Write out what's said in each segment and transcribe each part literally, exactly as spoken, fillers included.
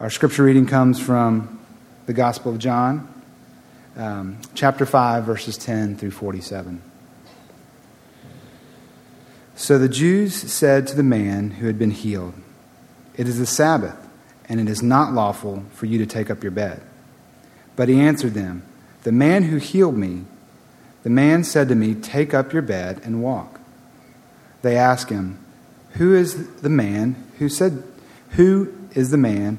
Our scripture reading comes from the Gospel of John, um, chapter five, verses ten through forty-seven. So the Jews said to the man who had been healed, "It is the Sabbath, and it is not lawful for you to take up your bed." But he answered them, "The man who healed me, the man said to me, 'Take up your bed and walk.'" They asked him, "Who is the man who said, who is the man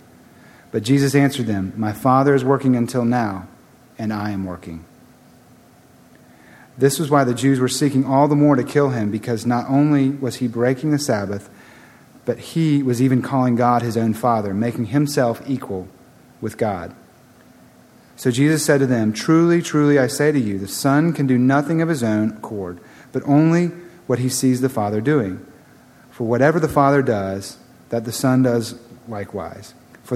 But Jesus answered them, "My Father is working until now, and I am working." This was why the Jews were seeking all the more to kill him, because not only was he breaking the Sabbath, but he was even calling God his own Father, making himself equal with God. So Jesus said to them, "Truly, truly, I say to you, the Son can do nothing of his own accord, but only what he sees the Father doing. For whatever the Father does, that the Son does likewise. For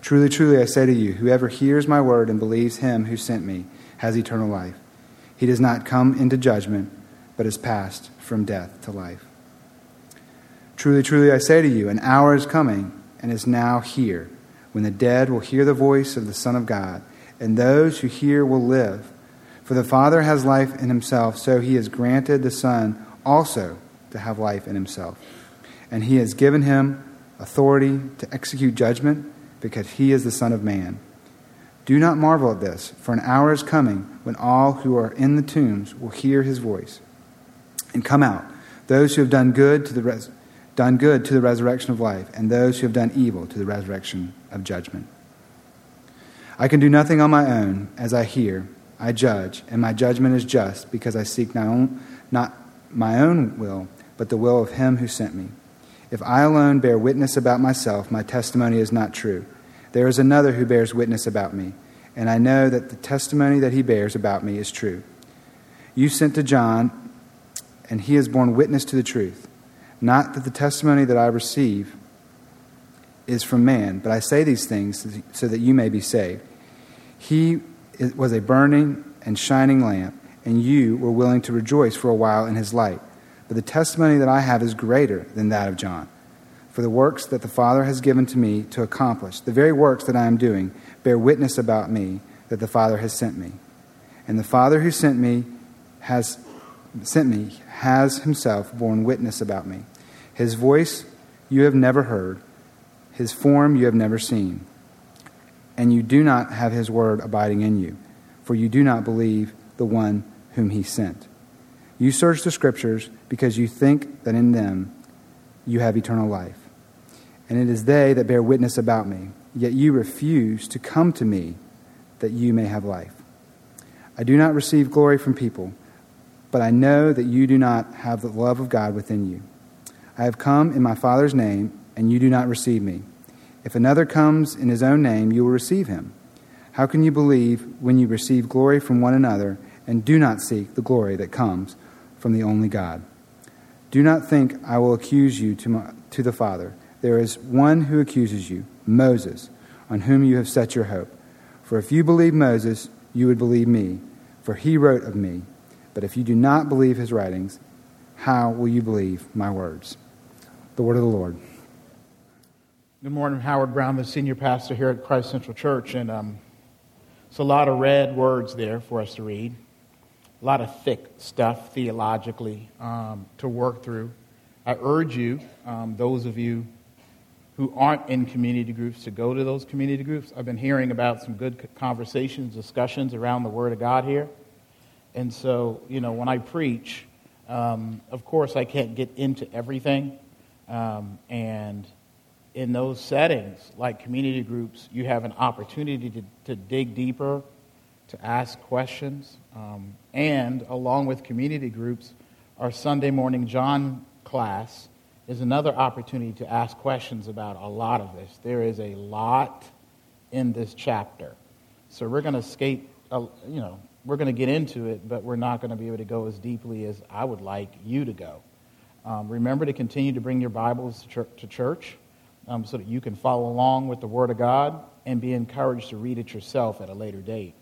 Truly, truly, I say to you, whoever hears my word and believes him who sent me has eternal life. He does not come into judgment, but is passed from death to life. Truly, truly, I say to you, an hour is coming and is now here, when the dead will hear the voice of the Son of God, and those who hear will live. For the Father has life in himself, so he has granted the Son also to have life in himself. And he has given him authority to execute judgment, because he is the Son of Man. Do not marvel at this, for an hour is coming when all who are in the tombs will hear his voice and come out, those who have done good to the res- done good to the resurrection of life, and those who have done evil to the resurrection of judgment. I can do nothing on my own. As I hear, I judge, and my judgment is just, because I seek not, on, not my own will, but the will of him who sent me. If I alone bear witness about myself, my testimony is not true. There is another who bears witness about me, and I know that the testimony that he bears about me is true. You sent to John, and he has borne witness to the truth. Not that the testimony that I receive is from man, but I say these things so that you may be saved. He was a burning and shining lamp, and you were willing to rejoice for a while in his light. But the testimony that I have is greater than that of John. For the works that the Father has given to me to accomplish, the very works that I am doing, bear witness about me that the Father has sent me. And the Father who sent me has sent me has himself borne witness about me. His voice you have never heard, his form you have never seen, and you do not have his word abiding in you, for you do not believe the one whom he sent. You search the scriptures, because you think that in them you have eternal life, and it is they that bear witness about me, yet you refuse to come to me that you may have life. I do not receive glory from people, but I know that you do not have the love of God within you. I have come in my Father's name, and you do not receive me. If another comes in his own name, you will receive him. How can you believe when you receive glory from one another and do not seek the glory that comes from the only God? Do not think I will accuse you to my, to the Father. There is one who accuses you, Moses, on whom you have set your hope. For if you believe Moses, you would believe me, for he wrote of me. But if you do not believe his writings, how will you believe my words?" The word of the Lord. Good morning. I'm Howard Brown, the senior pastor here at Christ Central Church. And um, it's a lot of red words there for us to read. A lot of thick stuff theologically um, to work through. I urge you, um, those of you who aren't in community groups to go to those community groups. I've been hearing about some good conversations, discussions around the Word of God here. And so, you know, when I preach, um, of course I can't get into everything. Um, and in those settings, like community groups, you have an opportunity to, to dig deeper, to ask questions. Um, and along with community groups, our Sunday morning John class is another opportunity to ask questions about a lot of this. There is a lot in this chapter. So we're going to skate, uh, you know, we're going to get into it, but we're not going to be able to go as deeply as I would like you to go. Um, remember to continue to bring your Bibles to church, to church um, so that you can follow along with the Word of God and be encouraged to read it yourself at a later date.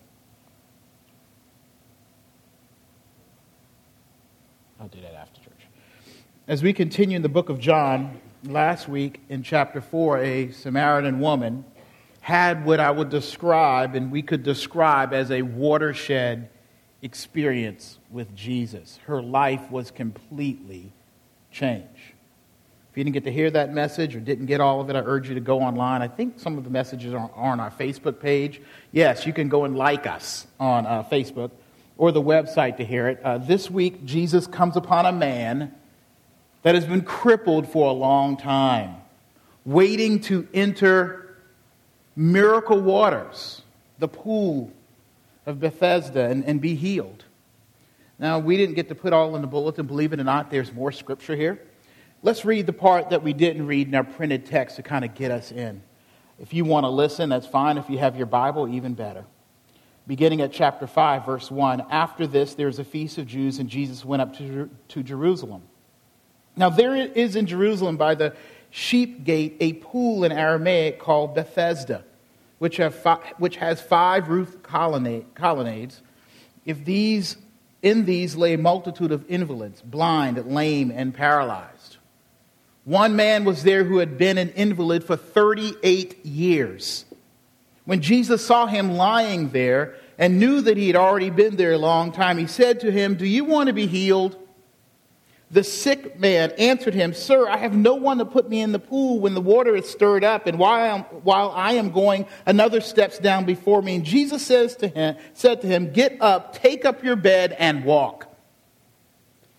I'll do that after church. As we continue in the book of John, last week in chapter four, a Samaritan woman had what I would describe, and we could describe as a watershed experience with Jesus. Her life was completely change. If you didn't get to hear that message or didn't get all of it, I urge you to go online. I think some of the messages are on our Facebook page. Yes, you can go and like us on uh, Facebook or the website to hear it. Uh, this week, Jesus comes upon a man that has been crippled for a long time, waiting to enter miracle waters, the pool of Bethesda, and, and be healed. Now, we didn't get to put all in the bulletin. Believe it or not, there's more scripture here. Let's read the part that we didn't read in our printed text to kind of get us in. If you want to listen, that's fine. If you have your Bible, even better. Beginning at chapter five, verse one, after this, there is a feast of Jews, and Jesus went up to, to Jerusalem. Now, there is in Jerusalem by the Sheep Gate a pool in Aramaic called Bethesda, which, have fi- which has five roof colonnade, colonnades. If these... In these lay a multitude of invalids, blind, lame, and paralyzed. One man was there who had been an invalid for thirty-eight years. When Jesus saw him lying there and knew that he had already been there a long time, he said to him, "Do you want to be healed?" The sick man answered him, "Sir, I have no one to put me in the pool when the water is stirred up, and while, while I am going, another steps down before me." And Jesus says to him, said to him, "Get up, take up your bed, and walk."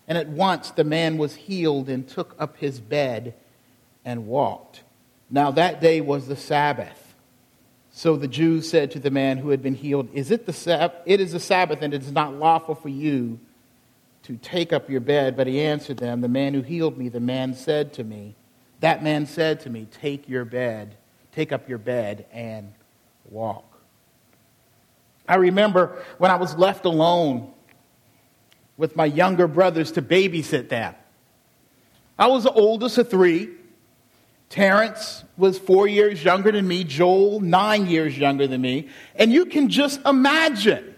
And at once the man was healed and took up his bed and walked. Now that day was the Sabbath. So the Jews said to the man who had been healed, "Is it the Sabbath? It is the Sabbath, and it is not lawful for you to take up your bed." But he answered them, "The man who healed me, the man said to me, that man said to me, take your bed, take up your bed and walk." I remember when I was left alone with my younger brothers to babysit them. I was the oldest of three. Terrence was four years younger than me. Joel, nine years younger than me. And you can just imagine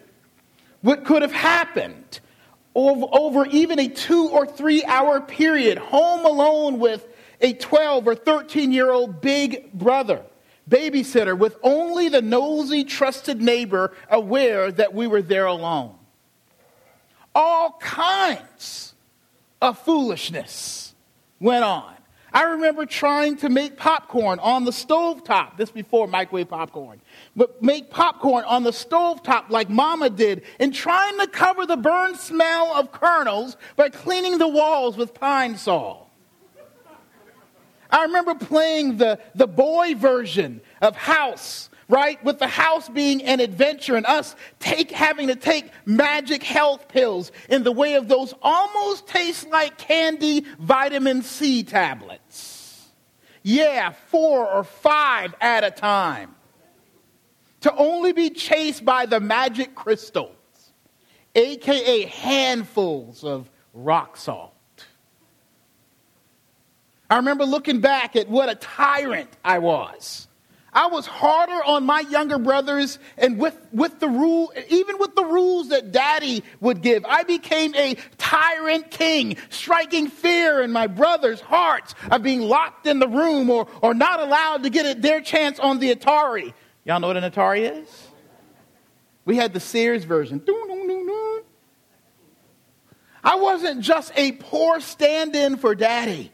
what could have happened over even a two or three hour period, home alone with a twelve or thirteen year old big brother, babysitter, with only the nosy, trusted neighbor aware that we were there alone. All kinds of foolishness went on. I remember trying to make popcorn on the stovetop. This before microwave popcorn. But make popcorn on the stovetop like Mama did, and trying to cover the burn smell of kernels by cleaning the walls with pine saw. I remember playing the, the boy version of House, right? With the house being an adventure and us take having to take magic health pills in the way of those almost taste like candy vitamin C tablets. Yeah, four or five at a time. To only be chased by the magic crystals, a k a handfuls of rock salt. I remember looking back at what a tyrant I was. I was harder on my younger brothers, and with, with the rule, even with the rules that Daddy would give, I became a tyrant king, striking fear in my brothers' hearts of being locked in the room or, or not allowed to get their chance on the Atari. Y'all know what an Atari is? We had the Sears version. I wasn't just a poor stand-in for Daddy.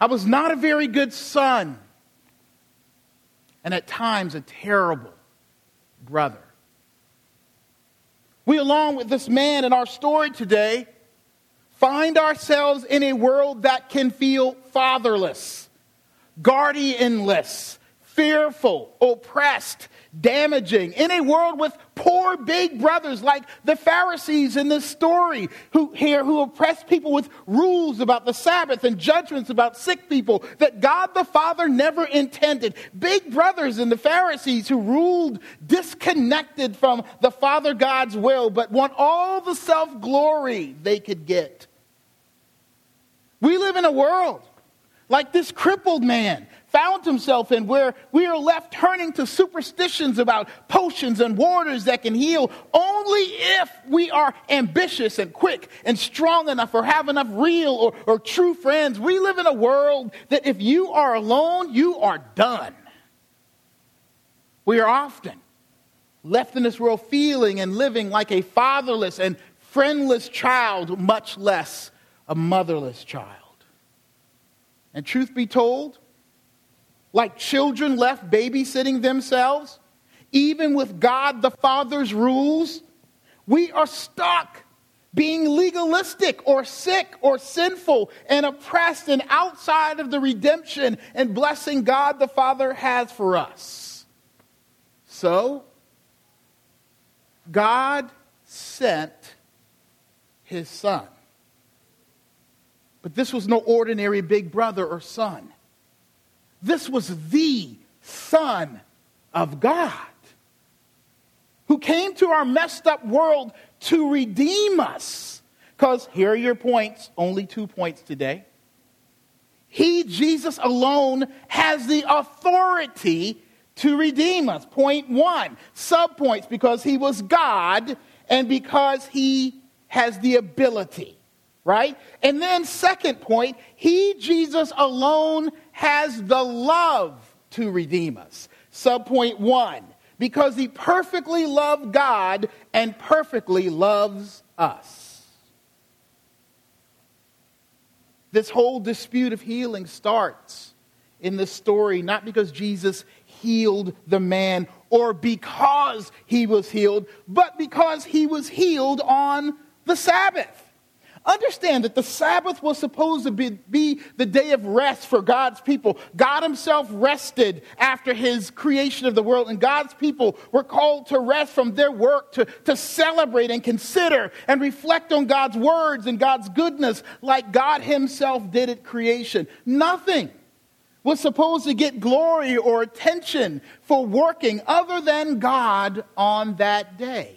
I was not a very good son, and at times a terrible brother. We, along with this man in our story today, find ourselves in a world that can feel fatherless, guardianless, fearful, oppressed, damaging. In a world with poor big brothers like the Pharisees in this story who here who oppress people with rules about the Sabbath and judgments about sick people that God the Father never intended. Big brothers in the Pharisees who ruled disconnected from the Father God's will but want all the self-glory they could get. We live in a world like this crippled man found himself in, where we are left turning to superstitions about potions and waters that can heal only if we are ambitious and quick and strong enough or have enough real or, or true friends. We live in a world that if you are alone, you are done. We are often left in this world feeling and living like a fatherless and friendless child, much less a motherless child. And truth be told, like children left babysitting themselves, even with God the Father's rules, we are stuck being legalistic or sick or sinful and oppressed and outside of the redemption and blessing God the Father has for us. So, God sent his son. But this was no ordinary big brother or son. This was the Son of God who came to our messed up world to redeem us. Because here are your points, only two points today. He, Jesus alone, has the authority to redeem us. Point one, subpoints, because he was God and because he has the ability. Right? And then second point, he, Jesus alone, has the love to redeem us. Subpoint one, because he perfectly loved God and perfectly loves us. This whole dispute of healing starts in this story, not because Jesus healed the man or because he was healed, but because he was healed on the Sabbath. Understand that the Sabbath was supposed to be, be the day of rest for God's people. God himself rested after his creation of the world, and God's people were called to rest from their work, to, to celebrate and consider and reflect on God's words and God's goodness like God himself did at creation. Nothing was supposed to get glory or attention for working other than God on that day.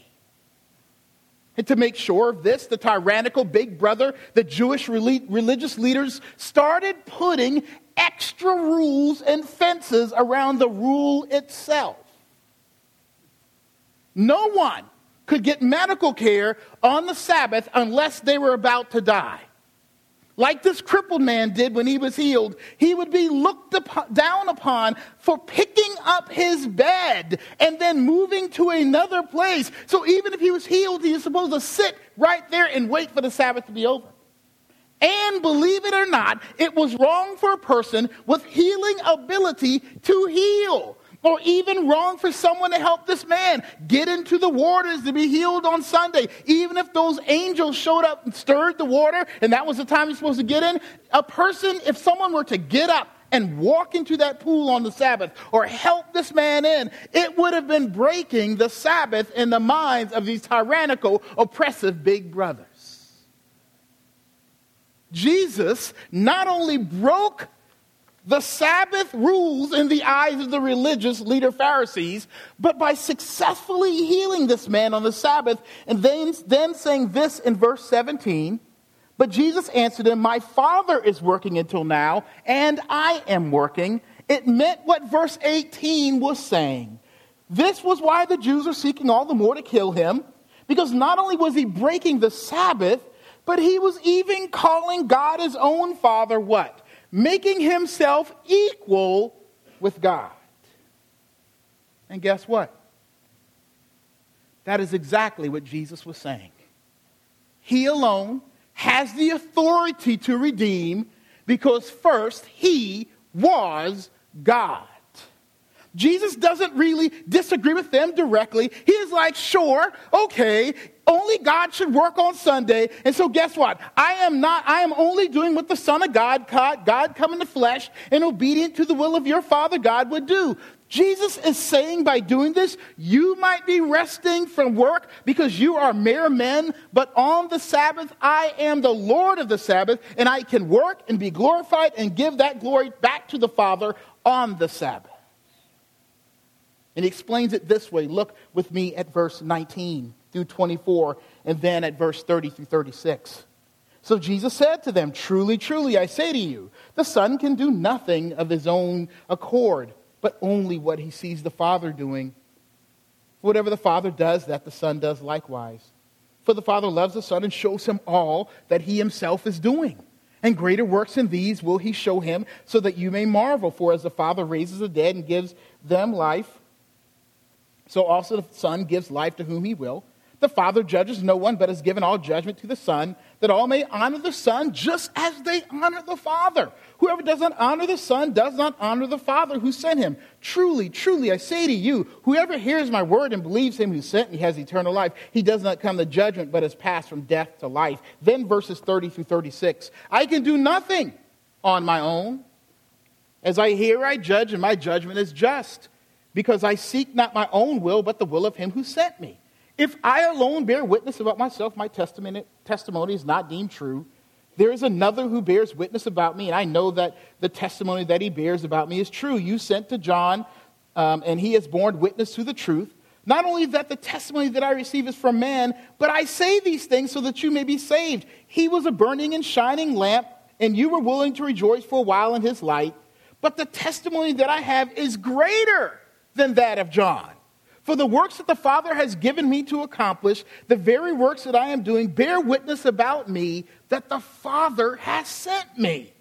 And to make sure of this, the tyrannical big brother, the Jewish religious leaders started putting extra rules and fences around the rule itself. No one could get medical care on the Sabbath unless they were about to die. Like this crippled man did when he was healed, he would be looked upon, down upon for picking up his bed and then moving to another place. So even if he was healed, he was supposed to sit right there and wait for the Sabbath to be over. And believe it or not, it was wrong for a person with healing ability to heal, or even wrong for someone to help this man get into the waters to be healed on Sunday. Even if those angels showed up and stirred the water, and that was the time you're supposed to get in, a person, if someone were to get up and walk into that pool on the Sabbath or help this man in, it would have been breaking the Sabbath in the minds of these tyrannical, oppressive big brothers. Jesus not only broke the Sabbath rules in the eyes of the religious leader Pharisees, but by successfully healing this man on the Sabbath, and then, then saying this in verse seventeen, but Jesus answered him, my Father is working until now, and I am working. It meant what verse eighteen was saying. This was why the Jews are seeking all the more to kill him, because not only was he breaking the Sabbath, but he was even calling God his own Father what? Making himself equal with God. And guess what? That is exactly what Jesus was saying. He alone has the authority to redeem because first he was God. Jesus doesn't really disagree with them directly. He's like, sure, okay, only God should work on Sunday. And so guess what? I am not, I am only doing what the Son of God, God, God come in the flesh and obedient to the will of your Father God would do. Jesus is saying by doing this, you might be resting from work because you are mere men, but on the Sabbath, I am the Lord of the Sabbath, and I can work and be glorified and give that glory back to the Father on the Sabbath. And he explains it this way. Look with me at verse nineteen through twenty-four, and then at verse thirty through thirty-six. So Jesus said to them, "Truly, truly, I say to you, the Son can do nothing of his own accord, but only what he sees the Father doing. For whatever the Father does, that the Son does likewise. For the Father loves the Son and shows him all that he himself is doing. And greater works than these will he show him, so that you may marvel. For as the Father raises the dead and gives them life, so also the Son gives life to whom he will. The Father judges no one, but has given all judgment to the Son, that all may honor the Son just as they honor the Father. Whoever does not honor the Son does not honor the Father who sent him. Truly, truly, I say to you, whoever hears my word and believes him who sent me has eternal life. He does not come to judgment, but has passed from death to life." Then verses thirty through thirty-six. "I can do nothing on my own. As I hear, I judge, and my judgment is just, because I seek not my own will, but the will of him who sent me. If I alone bear witness about myself, my testimony, testimony is not deemed true. There is another who bears witness about me, and I know that the testimony that he bears about me is true. You sent to John, um, and he has borne witness to the truth. Not only that the testimony that I receive is from man, but I say these things so that you may be saved. He was a burning and shining lamp, and you were willing to rejoice for a while in his light. But the testimony that I have is greater than that of John. For the works that the Father has given me to accomplish, the very works that I am doing, bear witness about me that the Father has sent me."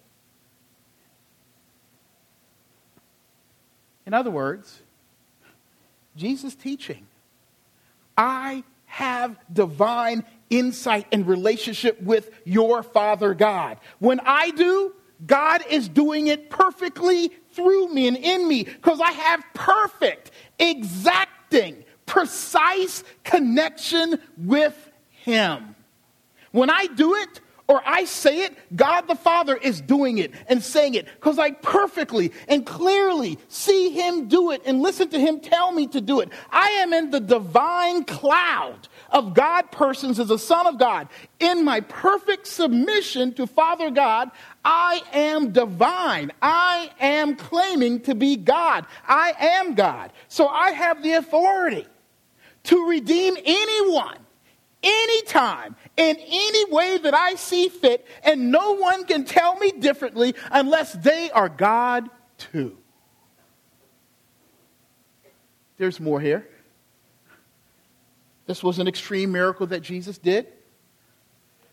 In other words, Jesus' teaching, I have divine insight and relationship with your Father God. When I do, God is doing it perfectly through me and in me, because I have perfect, exacting, precise connection with him. When I do it or I say it, God the Father is doing it and saying it, because I perfectly and clearly see him do it and listen to him tell me to do it. I am in the divine cloud of God persons as a son of God. In my perfect submission to Father God, I am divine. I am claiming to be God. I am God. So I have the authority to redeem anyone, anytime, in any way that I see fit, and no one can tell me differently unless they are God too. There's more here. This was an extreme miracle that Jesus did,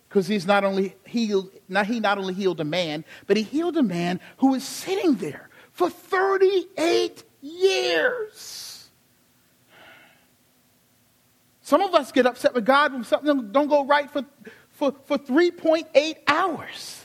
because he's not only healed, now he not only healed a man, but he healed a man who was sitting there for thirty-eight years. Some of us get upset with God when something don't go right for, for, for three point eight hours.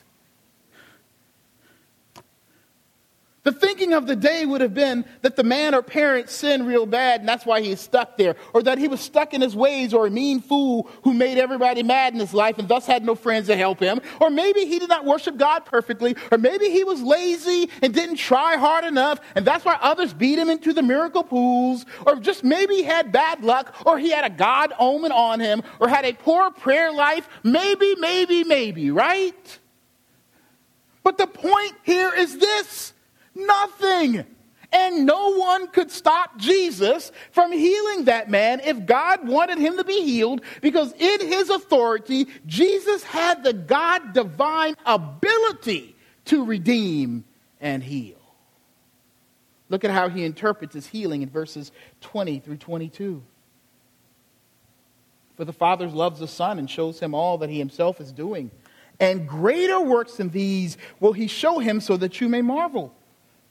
The thinking of the day would have been that the man or parent sinned real bad, and that's why he's stuck there, or that he was stuck in his ways, or a mean fool who made everybody mad in his life and thus had no friends to help him, or maybe he did not worship God perfectly, or maybe he was lazy and didn't try hard enough, and that's why others beat him into the miracle pools, or just maybe he had bad luck, or he had a God omen on him, or had a poor prayer life, maybe, maybe, maybe, right? But the point here is this. Nothing. And no one could stop Jesus from healing that man if God wanted him to be healed, because in his authority, Jesus had the God-divine ability to redeem and heal. Look at how he interprets his healing in verses twenty through twenty-two. "For the Father loves the Son and shows him all that he himself is doing. And greater works than these will he show him, so that you may marvel.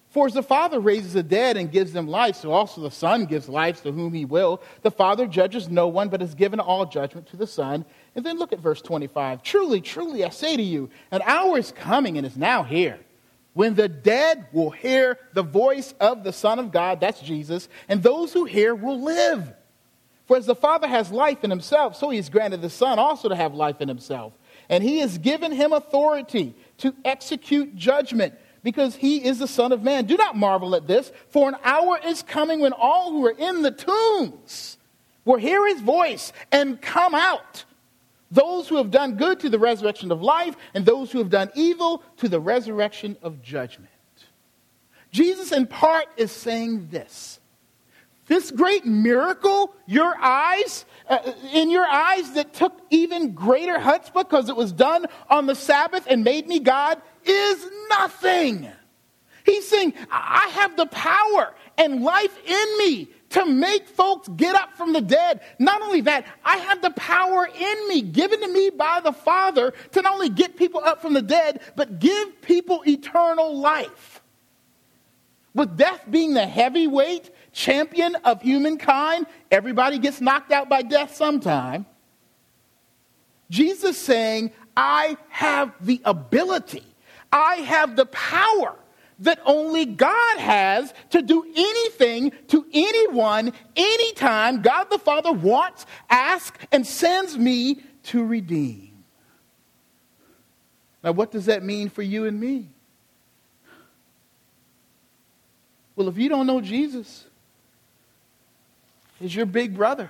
For as the Father raises the dead and gives them life, so also the Son gives life to whom he will. The Father judges no one, but has given all judgment to the Son, And then look at verse twenty-five. Truly, truly, I say to you, an hour is coming and is now here, when the dead will hear the voice of the Son of God, that's Jesus, and those who hear will live. For as the Father has life in himself, so he has granted the Son also to have life in himself. And he has given him authority to execute judgment, because he is the Son of Man. Do not marvel at this, for an hour is coming when all who are in the tombs will hear his voice and come out. Those who have done good to the resurrection of life, and those who have done evil to the resurrection of judgment. Jesus, in part, is saying this. This great miracle, your eyes, uh, in your eyes that took even greater chutzpah because it was done on the Sabbath and made me God, is nothing. He's saying, I have the power and life in me to make folks get up from the dead. Not only that, I have the power in me, given to me by the Father, to not only get people up from the dead, but give people eternal life. With death being the heavyweight champion of humankind, everybody gets knocked out by death sometime. Jesus saying, I have the ability, I have the power that only God has to do anything to anyone, anytime God the Father wants, asks, and sends me to redeem. Now, what does that mean for you and me? Well, if you don't know Jesus as your big brother,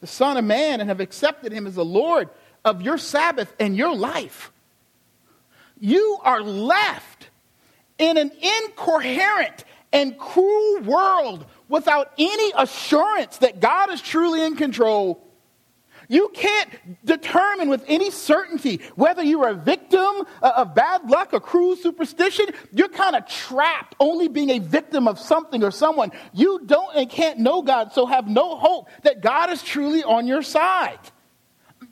the Son of Man, and have accepted him as the Lord of your Sabbath and your life, you are left in an incoherent and cruel world without any assurance that God is truly in control. You can't determine with any certainty whether you're a victim of bad luck or cruel superstition. You're kind of trapped only being a victim of something or someone. You don't and can't know God, so have no hope that God is truly on your side.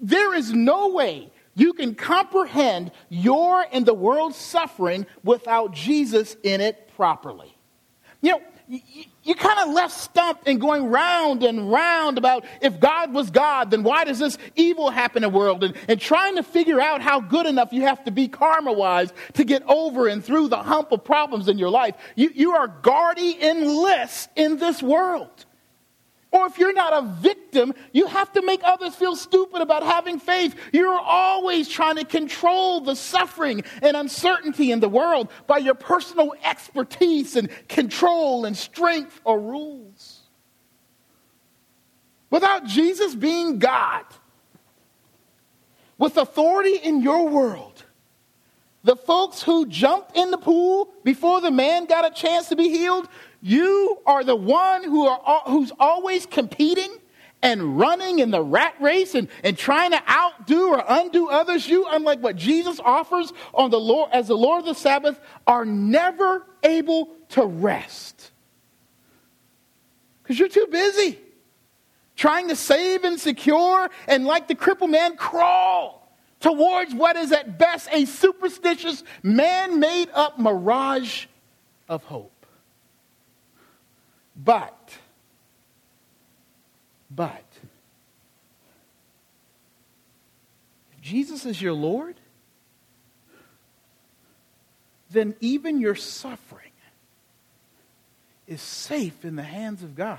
There is no way you can comprehend your and the world's suffering without Jesus in it properly. You know, you, you're kind of left stumped and going round and round about, if God was God, then why does this evil happen in the world? And, and trying to figure out how good enough you have to be karma-wise to get over and through the hump of problems in your life. You, you are guardy and less in this world. Or if you're not a victim, you have to make others feel stupid about having faith. You're always trying to control the suffering and uncertainty in the world by your personal expertise and control and strength or rules. Without Jesus being God, with authority in your world, the folks who jumped in the pool before the man got a chance to be healed, you are the one who are who's always competing and running in the rat race and, and trying to outdo or undo others. You, unlike what Jesus offers on the Lord as the Lord of the Sabbath, are never able to rest. Because you're too busy trying to save and secure and, like the crippled man, crawl towards what is at best a superstitious, man-made up mirage of hope. But, but, if Jesus is your Lord, then even your suffering is safe in the hands of God.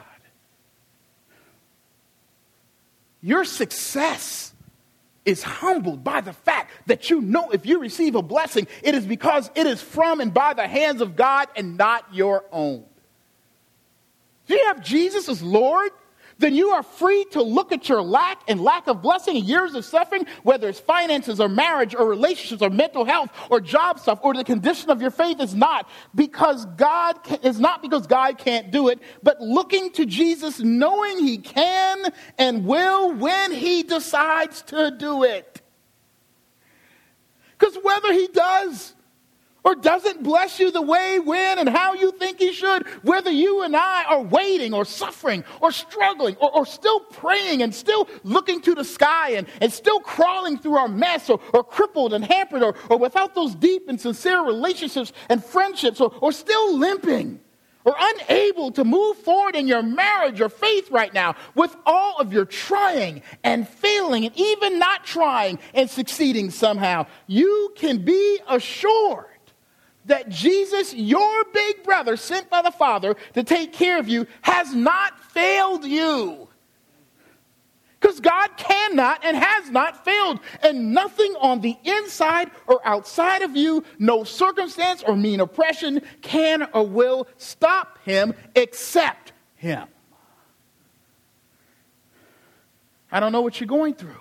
Your success is humbled by the fact that you know if you receive a blessing, it is because it is from and by the hands of God and not your own. If you have Jesus as Lord, then you are free to look at your lack and lack of blessing and years of suffering, whether it's finances or marriage or relationships or mental health or job stuff or the condition of your faith is not because God is not because God can't do it, but looking to Jesus, knowing he can and will when he decides to do it. Because whether he does or doesn't bless you the way, when, and how you think he should, whether you and I are waiting or suffering or struggling or, or still praying and still looking to the sky and, and still crawling through our mess or, or crippled and hampered or, or without those deep and sincere relationships and friendships or, or still limping or unable to move forward in your marriage or faith right now with all of your trying and failing and even not trying and succeeding somehow, you can be assured that Jesus, your big brother sent by the Father to take care of you, has not failed you. Because God cannot and has not failed. And nothing on the inside or outside of you, no circumstance or mean oppression, can or will stop him except him. I don't know what you're going through.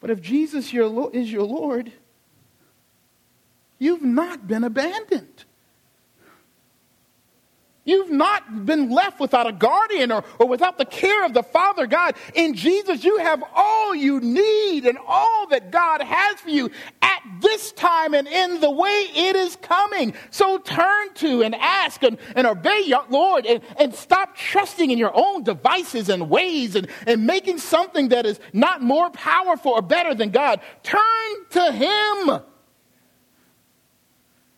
But if Jesus is your Lord, you've not been abandoned. You've not been left without a guardian or, or without the care of the Father God. In Jesus, you have all you need and all that God has for you at this time and in the way it is coming. So turn to and ask and, and obey your Lord and, and stop trusting in your own devices and ways and, and making something that is not more powerful or better than God. Turn to him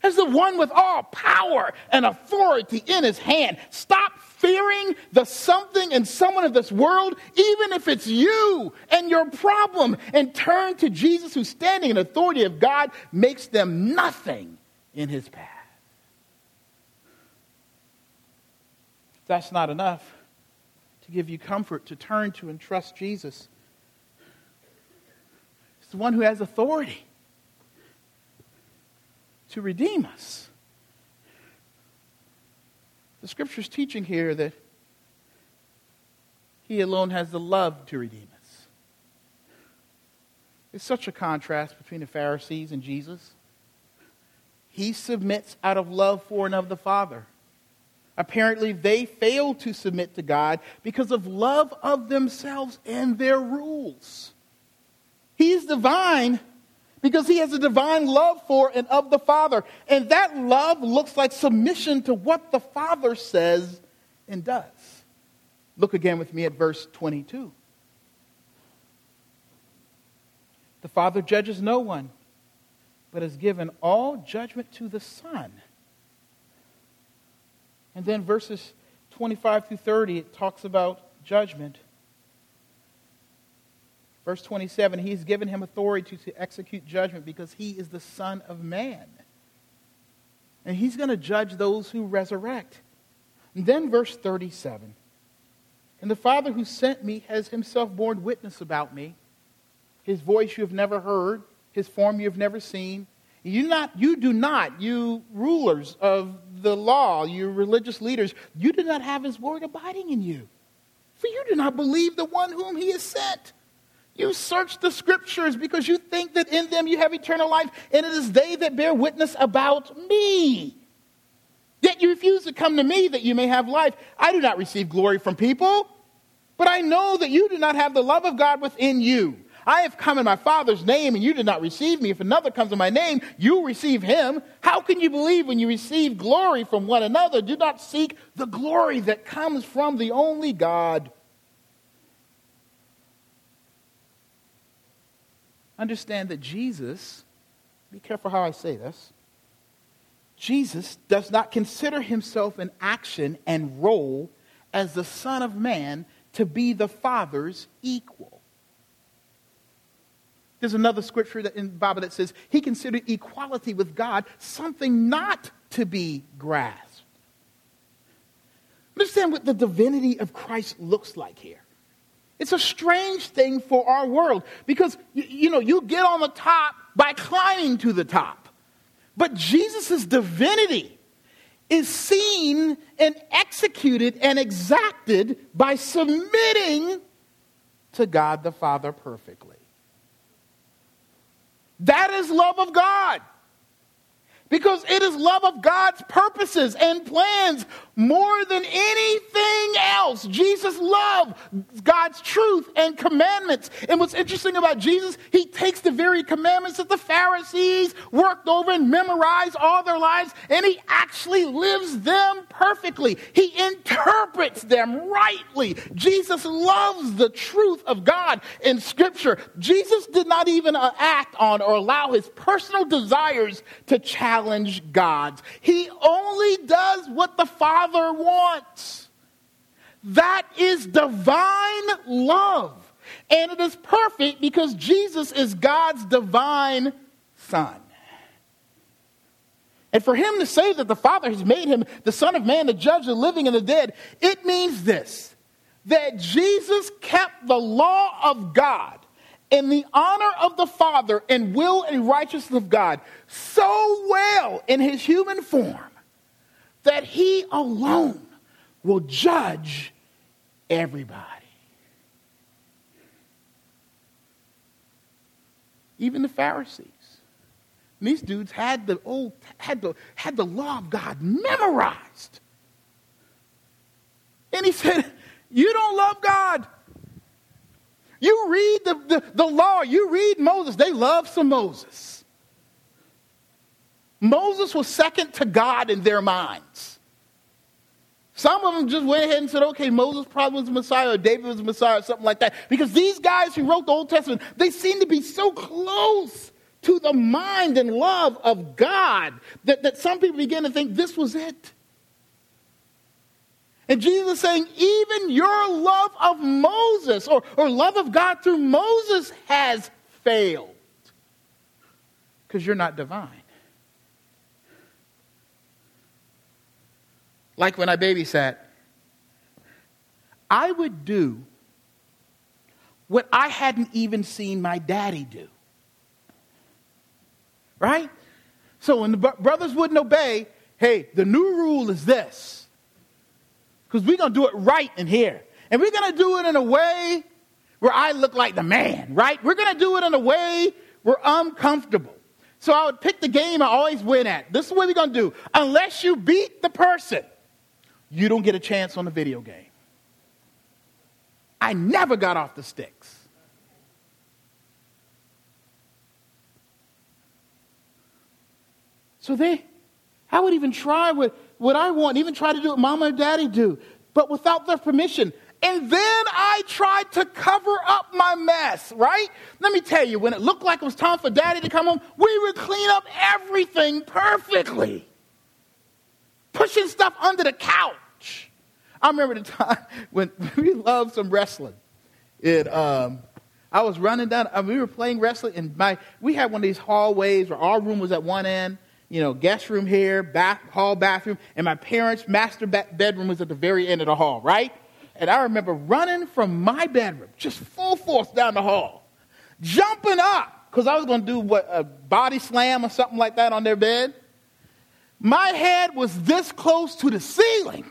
as the one with all power and authority in his hand. Stop fearing the something and someone of this world, even if it's you and your problem, and turn to Jesus, who's standing in authority of God, makes them nothing in his path. That's not enough to give you comfort to turn to and trust Jesus. It's the one who has authority to redeem us. The scripture's teaching here that he alone has the love to redeem us. It's such a contrast between the Pharisees and Jesus. He submits out of love for and of the Father. Apparently, they fail to submit to God because of love of themselves and their rules. He is divine, because he has a divine love for and of the Father. And that love looks like submission to what the Father says and does. Look again with me at verse twenty-two. The Father judges no one, but has given all judgment to the Son. And then verses twenty-five through thirty, it talks about judgment. Verse twenty-seven, he's given him authority to execute judgment because he is the Son of Man. And he's going to judge those who resurrect. And then verse thirty-seven, and the Father who sent me has himself borne witness about me. His voice you have never heard, his form you have never seen. You, not, you do not, you rulers of the law, you religious leaders, you do not have his word abiding in you. For you do not believe the one whom he has sent. You search the scriptures because you think that in them you have eternal life, and it is they that bear witness about me. Yet you refuse to come to me that you may have life. I do not receive glory from people, but I know that you do not have the love of God within you. I have come in my Father's name, and you did not receive me. If another comes in my name, you receive him. How can you believe when you receive glory from one another? Do not seek the glory that comes from the only God. Understand that Jesus, be careful how I say this, Jesus does not consider himself in action and role as the Son of Man to be the Father's equal. There's another scripture that in the Bible that says he considered equality with God something not to be grasped. Understand what the divinity of Christ looks like here. It's a strange thing for our world because, you, you know, you get on the top by climbing to the top. But Jesus' divinity is seen and executed and exacted by submitting to God the Father perfectly. That is love of God, because it is love of God's purposes and plans more than anything else. Jesus loved God's truth and commandments. And what's interesting about Jesus, he takes the very commandments that the Pharisees worked over and memorized all their lives, and he actually lives them perfectly. He interprets them rightly. Jesus loves the truth of God in Scripture. Jesus did not even act on or allow his personal desires to challenge God's. He only does what the Father wants. That is divine love. And it is perfect because Jesus is God's divine Son. And for him to say that the Father has made him the Son of Man, the judge of the living and the dead, it means this, that Jesus kept the law of God in the honor of the Father and will and righteousness of God so well in his human form that he alone will judge everybody. Even the Pharisees. These dudes had the old had the had the law of God memorized. And he said, you don't love God. You read the, the, the law. You read Moses. They love some Moses. Moses was second to God in their minds. Some of them just went ahead and said, okay, Moses probably was the Messiah or David was the Messiah or something like that. Because these guys who wrote the Old Testament, they seem to be so close to the mind and love of God that, that some people begin to think this was it. And Jesus is saying, even your love of Moses or, or love of God through Moses has failed because you're not divine. Like when I babysat, I would do what I hadn't even seen my daddy do. Right? So when the brothers wouldn't obey, hey, the new rule is this. Because we're going to do it right in here. And we're going to do it in a way where I look like the man, right? We're going to do it in a way where I'm comfortable. So I would pick the game I always win at. This is what we're going to do. Unless you beat the person, you don't get a chance on the video game. I never got off the sticks. So they, I would even try with... what I want, even try to do what mama and daddy do, but without their permission. And then I tried to cover up my mess, right? Let me tell you, when it looked like it was time for daddy to come home, we would clean up everything perfectly. Pushing stuff under the couch. I remember the time when we loved some wrestling. It, um, I was running down, I mean, we were playing wrestling, and my we had one of these hallways where our room was at one end. You know, guest room here, bath, hall bathroom, and my parents' master ba- bedroom was at the very end of the hall, right? And I remember running from my bedroom, just full force down the hall, jumping up, because I was going to do what a body slam or something like that on their bed. My head was this close to the ceiling.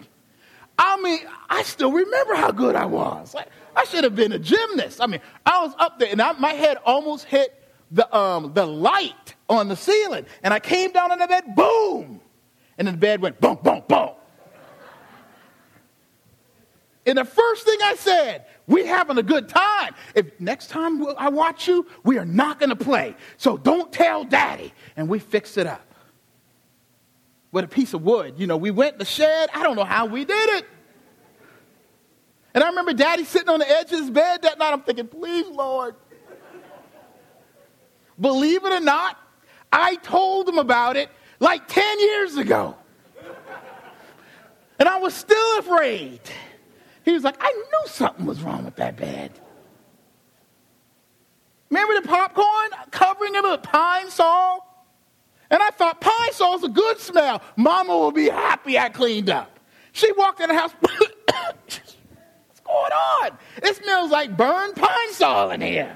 I mean, I still remember how good I was. Like, I should have been a gymnast. I mean, I was up there, and I, my head almost hit the um, the light on the ceiling. And I came down on the bed, boom! And the bed went boom, boom, boom. And the first thing I said, we having a good time. If next time I watch you, we are not going to play. So don't tell daddy. And we fixed it up. With a piece of wood. You know, we went in the shed. I don't know how we did it. And I remember daddy sitting on the edge of his bed that night. I'm thinking, please, Lord. Believe it or not, I told him about it like ten years ago. And I was still afraid. He was like, I knew something was wrong with that bed. Remember the popcorn? Covering it with pine saw? And I thought, pine saw's a good smell. Mama will be happy I cleaned up. She walked in the house. What's going on? It smells like burned pine saw in here.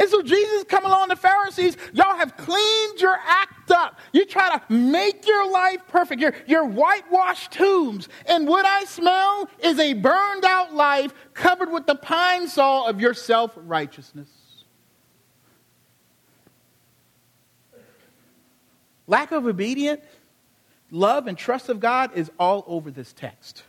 And so Jesus come along, the Pharisees, y'all have cleaned your act up. You try to make your life perfect. You're, you're whitewashed tombs. And what I smell is a burned out life covered with the pine saw of your self-righteousness. Lack of obedience, love, and trust of God is all over this text.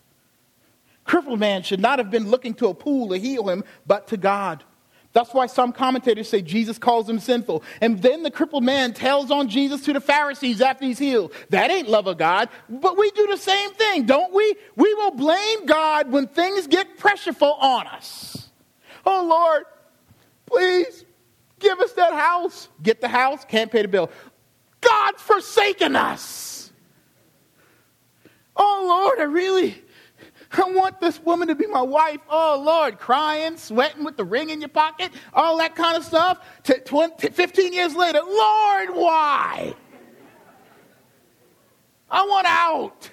crippled man should not have been looking to a pool to heal him, but to God. That's why some commentators say Jesus calls him sinful. And then the crippled man tells on Jesus to the Pharisees after he's healed. That ain't love of God. But we do the same thing, don't we? We will blame God when things get pressureful on us. Oh, Lord, please give us that house. Get the house, can't pay the bill. God's forsaken us. Oh, Lord, I really... I want this woman to be my wife. Oh, Lord, crying, sweating with the ring in your pocket, all that kind of stuff. T- twenty, fifteen years later, Lord, why? I want out.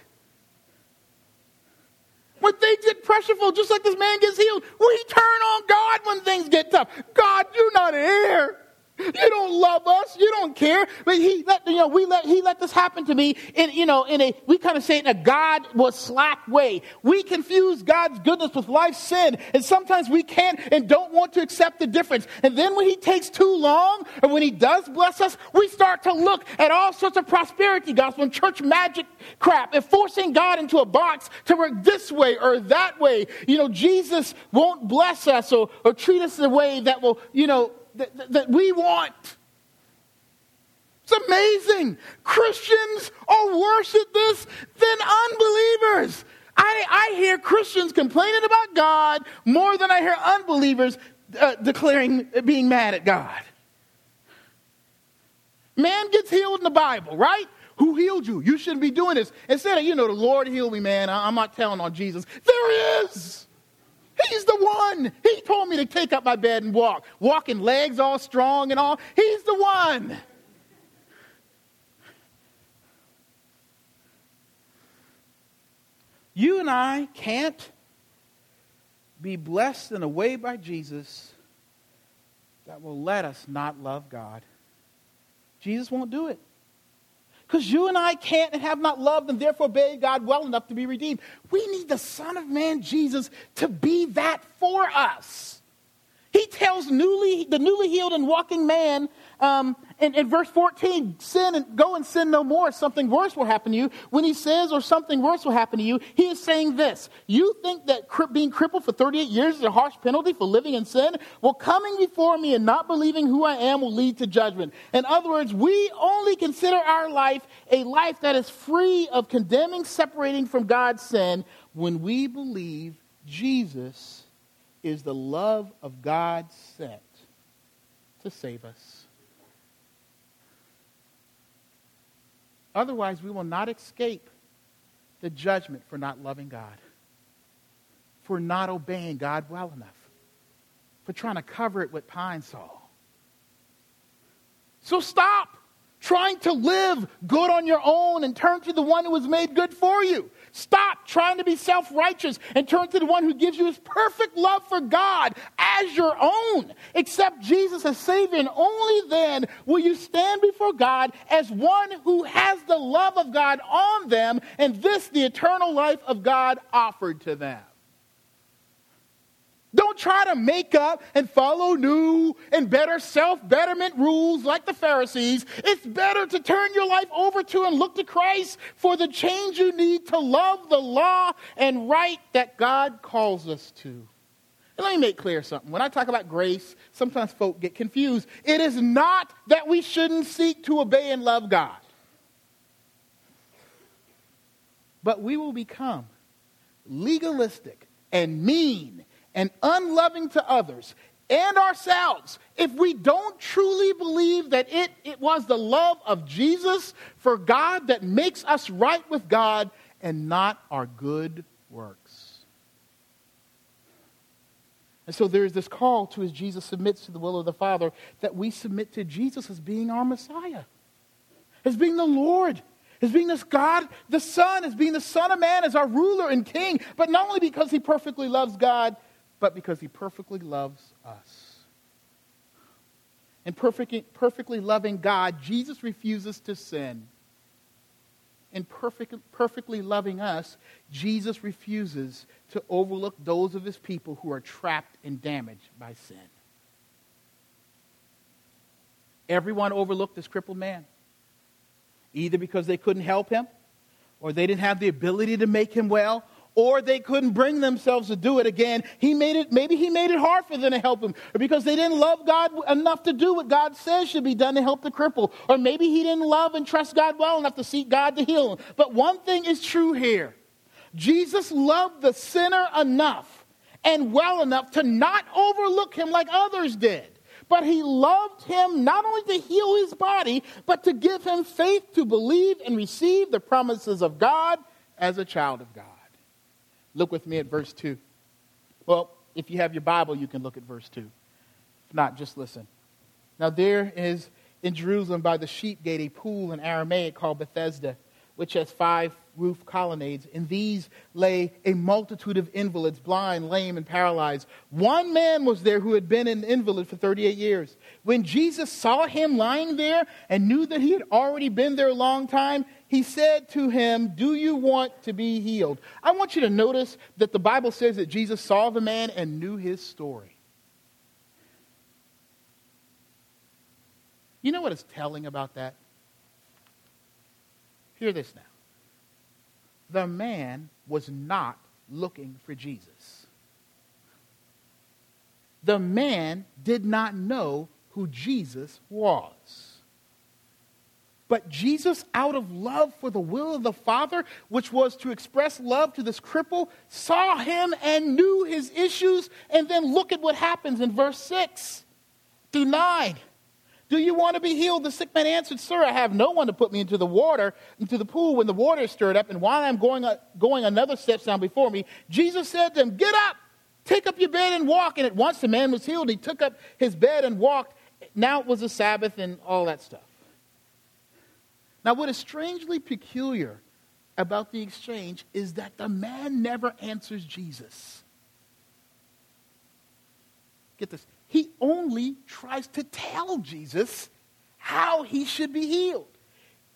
When things get pressureful, just like this man gets healed, we turn on God when things get tough. God, you're not here. You don't love us. You don't care. But he let you know we let he let this happen to me. In you know in a we kind of say it in a God was slack way. We confuse God's goodness with life's sin, and sometimes we can't and don't want to accept the difference. And then when He takes too long, or when He does bless us, we start to look at all sorts of prosperity gospel and church magic crap and forcing God into a box to work this way or that way. You know, Jesus won't bless us or or treat us in a way that will you know. That, that we want. It's amazing. Christians are worse at this than unbelievers. I, I hear Christians complaining about God more than I hear unbelievers uh, declaring uh, being mad at God. Man gets healed in the Bible, right? Who healed you? You shouldn't be doing this. Instead of, you know, the Lord healed me, man. I, I'm not telling on Jesus. There he is. He's the one. He told me to take up my bed and walk. Walking legs all strong and all. He's the one. You and I can't be blessed in a way by Jesus that will let us not love God. Jesus won't do it. Because you and I can't and have not loved and therefore obeyed God well enough to be redeemed. We need the Son of Man, Jesus, to be that for us. He tells newly the newly healed and walking man um, in, in verse fourteen, "Sin and go and sin no more. Something worse will happen to you." When he says, or something worse will happen to you, he is saying this. You think that cri- being crippled for thirty-eight years is a harsh penalty for living in sin? Well, coming before me and not believing who I am will lead to judgment. In other words, we only consider our life a life that is free of condemning, separating from God's sin when we believe Jesus is the love of God sent to save us. Otherwise, we will not escape the judgment for not loving God, for not obeying God well enough, for trying to cover it with pine saw. So stop trying to live good on your own and turn to the one who was made good for you. Stop trying to be self-righteous and turn to the one who gives you his perfect love for God as your own. Accept Jesus as Savior, and only then will you stand before God as one who has the love of God on them, and this the eternal life of God offered to them. Don't try to make up and follow new and better self-betterment rules like the Pharisees. It's better to turn your life over to and look to Christ for the change you need to love the law and right that God calls us to. And let me make clear something. When I talk about grace, sometimes folk get confused. It is not that we shouldn't seek to obey and love God. But we will become legalistic and mean and unloving to others and ourselves if we don't truly believe that it, it was the love of Jesus for God that makes us right with God, and not our good works. And so there is this call to, as Jesus submits to the will of the Father, that we submit to Jesus as being our Messiah, as being the Lord, as being this God, the Son, as being the Son of Man, as our ruler and king, but not only because he perfectly loves God, but because he perfectly loves us. And perfect, perfectly loving God, Jesus refuses to sin. And perfect, perfectly loving us, Jesus refuses to overlook those of his people who are trapped and damaged by sin. Everyone overlooked this crippled man, either because they couldn't help him, or they didn't have the ability to make him well, or they couldn't bring themselves to do it again. He made it, maybe he made it hard for them to help him, or because they didn't love God enough to do what God says should be done to help the cripple. Or maybe he didn't love and trust God well enough to seek God to heal him. But one thing is true here. Jesus loved the sinner enough and well enough to not overlook him like others did. But he loved him not only to heal his body, but to give him faith to believe and receive the promises of God as a child of God. Look with me at verse two. Well, if you have your Bible, you can look at verse two. If not, just listen. Now there is in Jerusalem by the Sheep Gate a pool in Aramaic called Bethesda, which has five roof colonnades. In these lay a multitude of invalids, blind, lame, and paralyzed. One man was there who had been an invalid for thirty-eight years. When Jesus saw him lying there and knew that he had already been there a long time, he said to him, "Do you want to be healed?" I want you to notice that the Bible says that Jesus saw the man and knew his story. You know what is telling about that? Hear this now. The man was not looking for Jesus. The man did not know who Jesus was. But Jesus, out of love for the will of the Father, which was to express love to this cripple, saw him and knew his issues. And then look at what happens in verse six through nine. "Do you want to be healed?" The sick man answered, "Sir, I have no one to put me into the water, into the pool when the water is stirred up, and while I'm going going another steps down before me." Jesus said to him, "Get up, take up your bed and walk." And at once the man was healed. He took up his bed and walked. Now it was a Sabbath and all that stuff. Now what is strangely peculiar about the exchange is that the man never answers Jesus. Get this. He only tries to tell Jesus how he should be healed.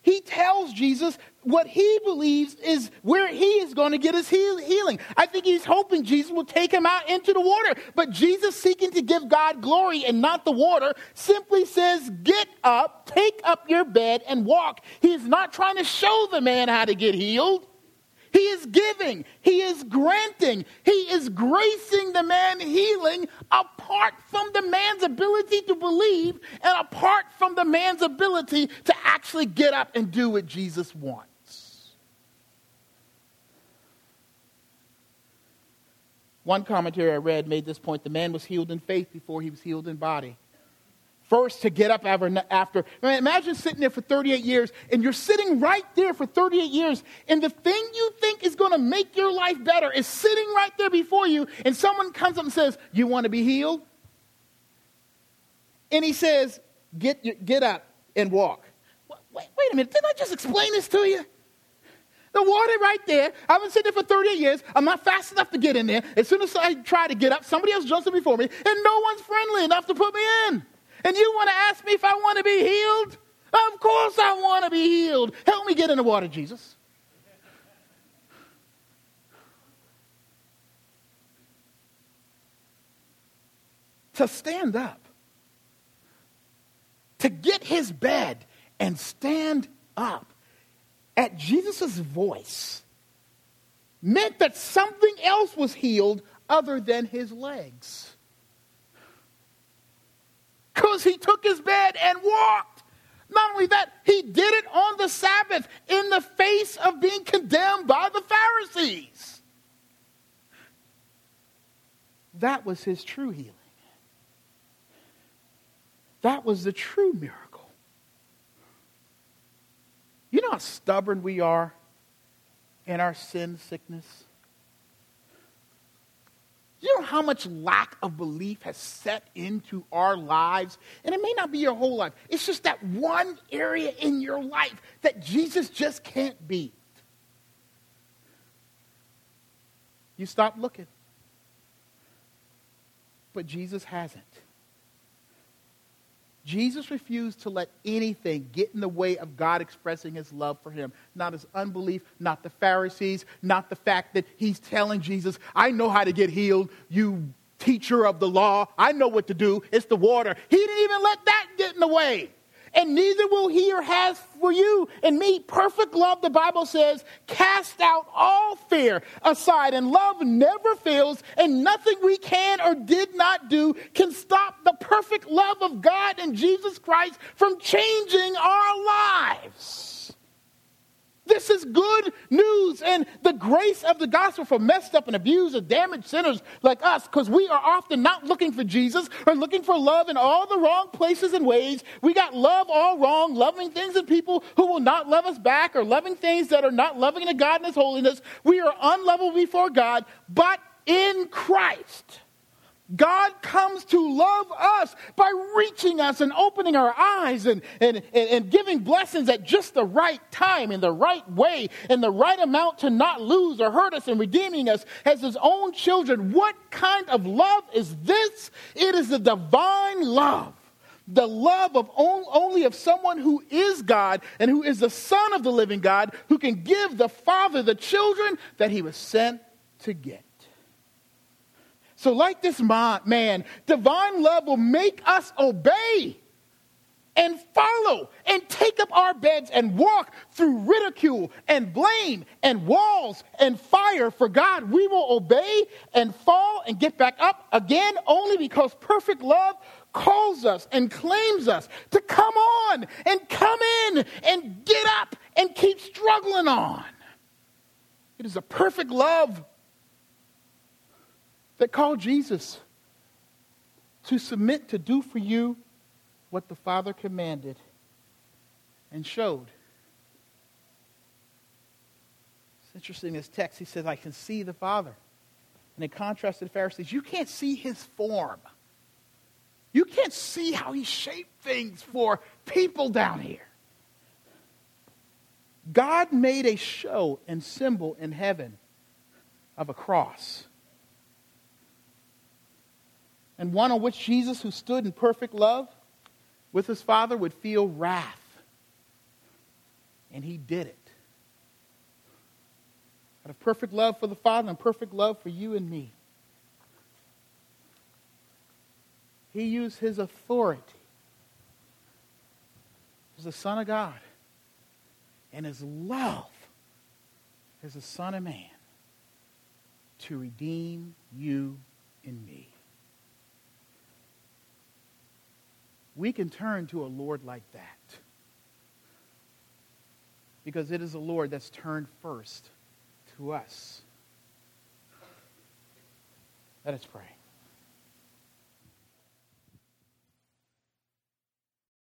He tells Jesus what he believes is where he is going to get his heal- healing. I think he's hoping Jesus will take him out into the water. But Jesus, seeking to give God glory and not the water, simply says, "Get up, take up your bed and walk." He is not trying to show the man how to get healed. He is giving, he is granting, he is gracing the man healing apart from the man's ability to believe and apart from the man's ability to actually get up and do what Jesus wants. One commentary I read made this point: the man was healed in faith before he was healed in body. First to get up after. I mean, imagine sitting there for thirty-eight years, and you're sitting right there for thirty-eight years, and the thing you think is going to make your life better is sitting right there before you, and someone comes up and says, "You want to be healed?" And he says, get, get up and walk. Wait, wait a minute, didn't I just explain this to you? The water right there. I've been sitting there for thirty-eight years. I'm not fast enough to get in there. As soon as I try to get up, somebody else jumps in before me, and no one's friendly enough to put me in. And you want to ask me if I want to be healed? Of course I want to be healed. Help me get in the water, Jesus. To stand up, to get his bed and stand up at Jesus' voice meant that something else was healed other than his legs. Because he took his bed and walked. Not only that, he did it on the Sabbath in the face of being condemned by the Pharisees. That was his true healing. That was the true miracle. You know how stubborn we are in our sin sickness? You know how much lack of belief has set into our lives? And it may not be your whole life. It's just that one area in your life that Jesus just can't beat. You stop looking. But Jesus hasn't. Jesus refused to let anything get in the way of God expressing his love for him. Not his unbelief, not the Pharisees, not the fact that he's telling Jesus, "I know how to get healed, you teacher of the law. I know what to do. It's the water." He didn't even let that get in the way. and neither will he or has for you and me. Perfect love, the Bible says, cast out all fear aside, and love never fails, and nothing we can or did not do can stop the perfect love of God and Jesus Christ from changing our lives. This is good news, and the grace of the gospel for messed up and abused and damaged sinners like us, because we are often not looking for Jesus or looking for love in all the wrong places and ways. We got love all wrong, loving things and people who will not love us back, or loving things that are not loving to God and His holiness. We are unlovable before God, but in Christ, God comes to love us by reaching us and opening our eyes and, and, and, and giving blessings at just the right time, in the right way, in the right amount to not lose or hurt us, and redeeming us as His own children. What kind of love is this? It is the divine love, the love of only of someone who is God and who is the Son of the living God, who can give the Father the children that He was sent to get. So like this man, divine love will make us obey and follow and take up our beds and walk through ridicule and blame and walls and fire for God. We will obey and fall and get back up again, only because perfect love calls us and claims us to come on and come in and get up and keep struggling on. It is a perfect love that called Jesus to submit to do for you what the Father commanded and showed. It's interesting, in this text, he says, I can see the Father. And in contrast to the Pharisees, you can't see His form. You can't see how He shaped things for people down here. God made a show and symbol in heaven of a cross, and one on which Jesus, who stood in perfect love with His Father, would feel wrath. And He did it. Out of perfect love for the Father and perfect love for you and me, He used His authority as the Son of God and His love as the Son of Man to redeem you and me. We can turn to a Lord like that, because it is a Lord that's turned first to us. Let us pray.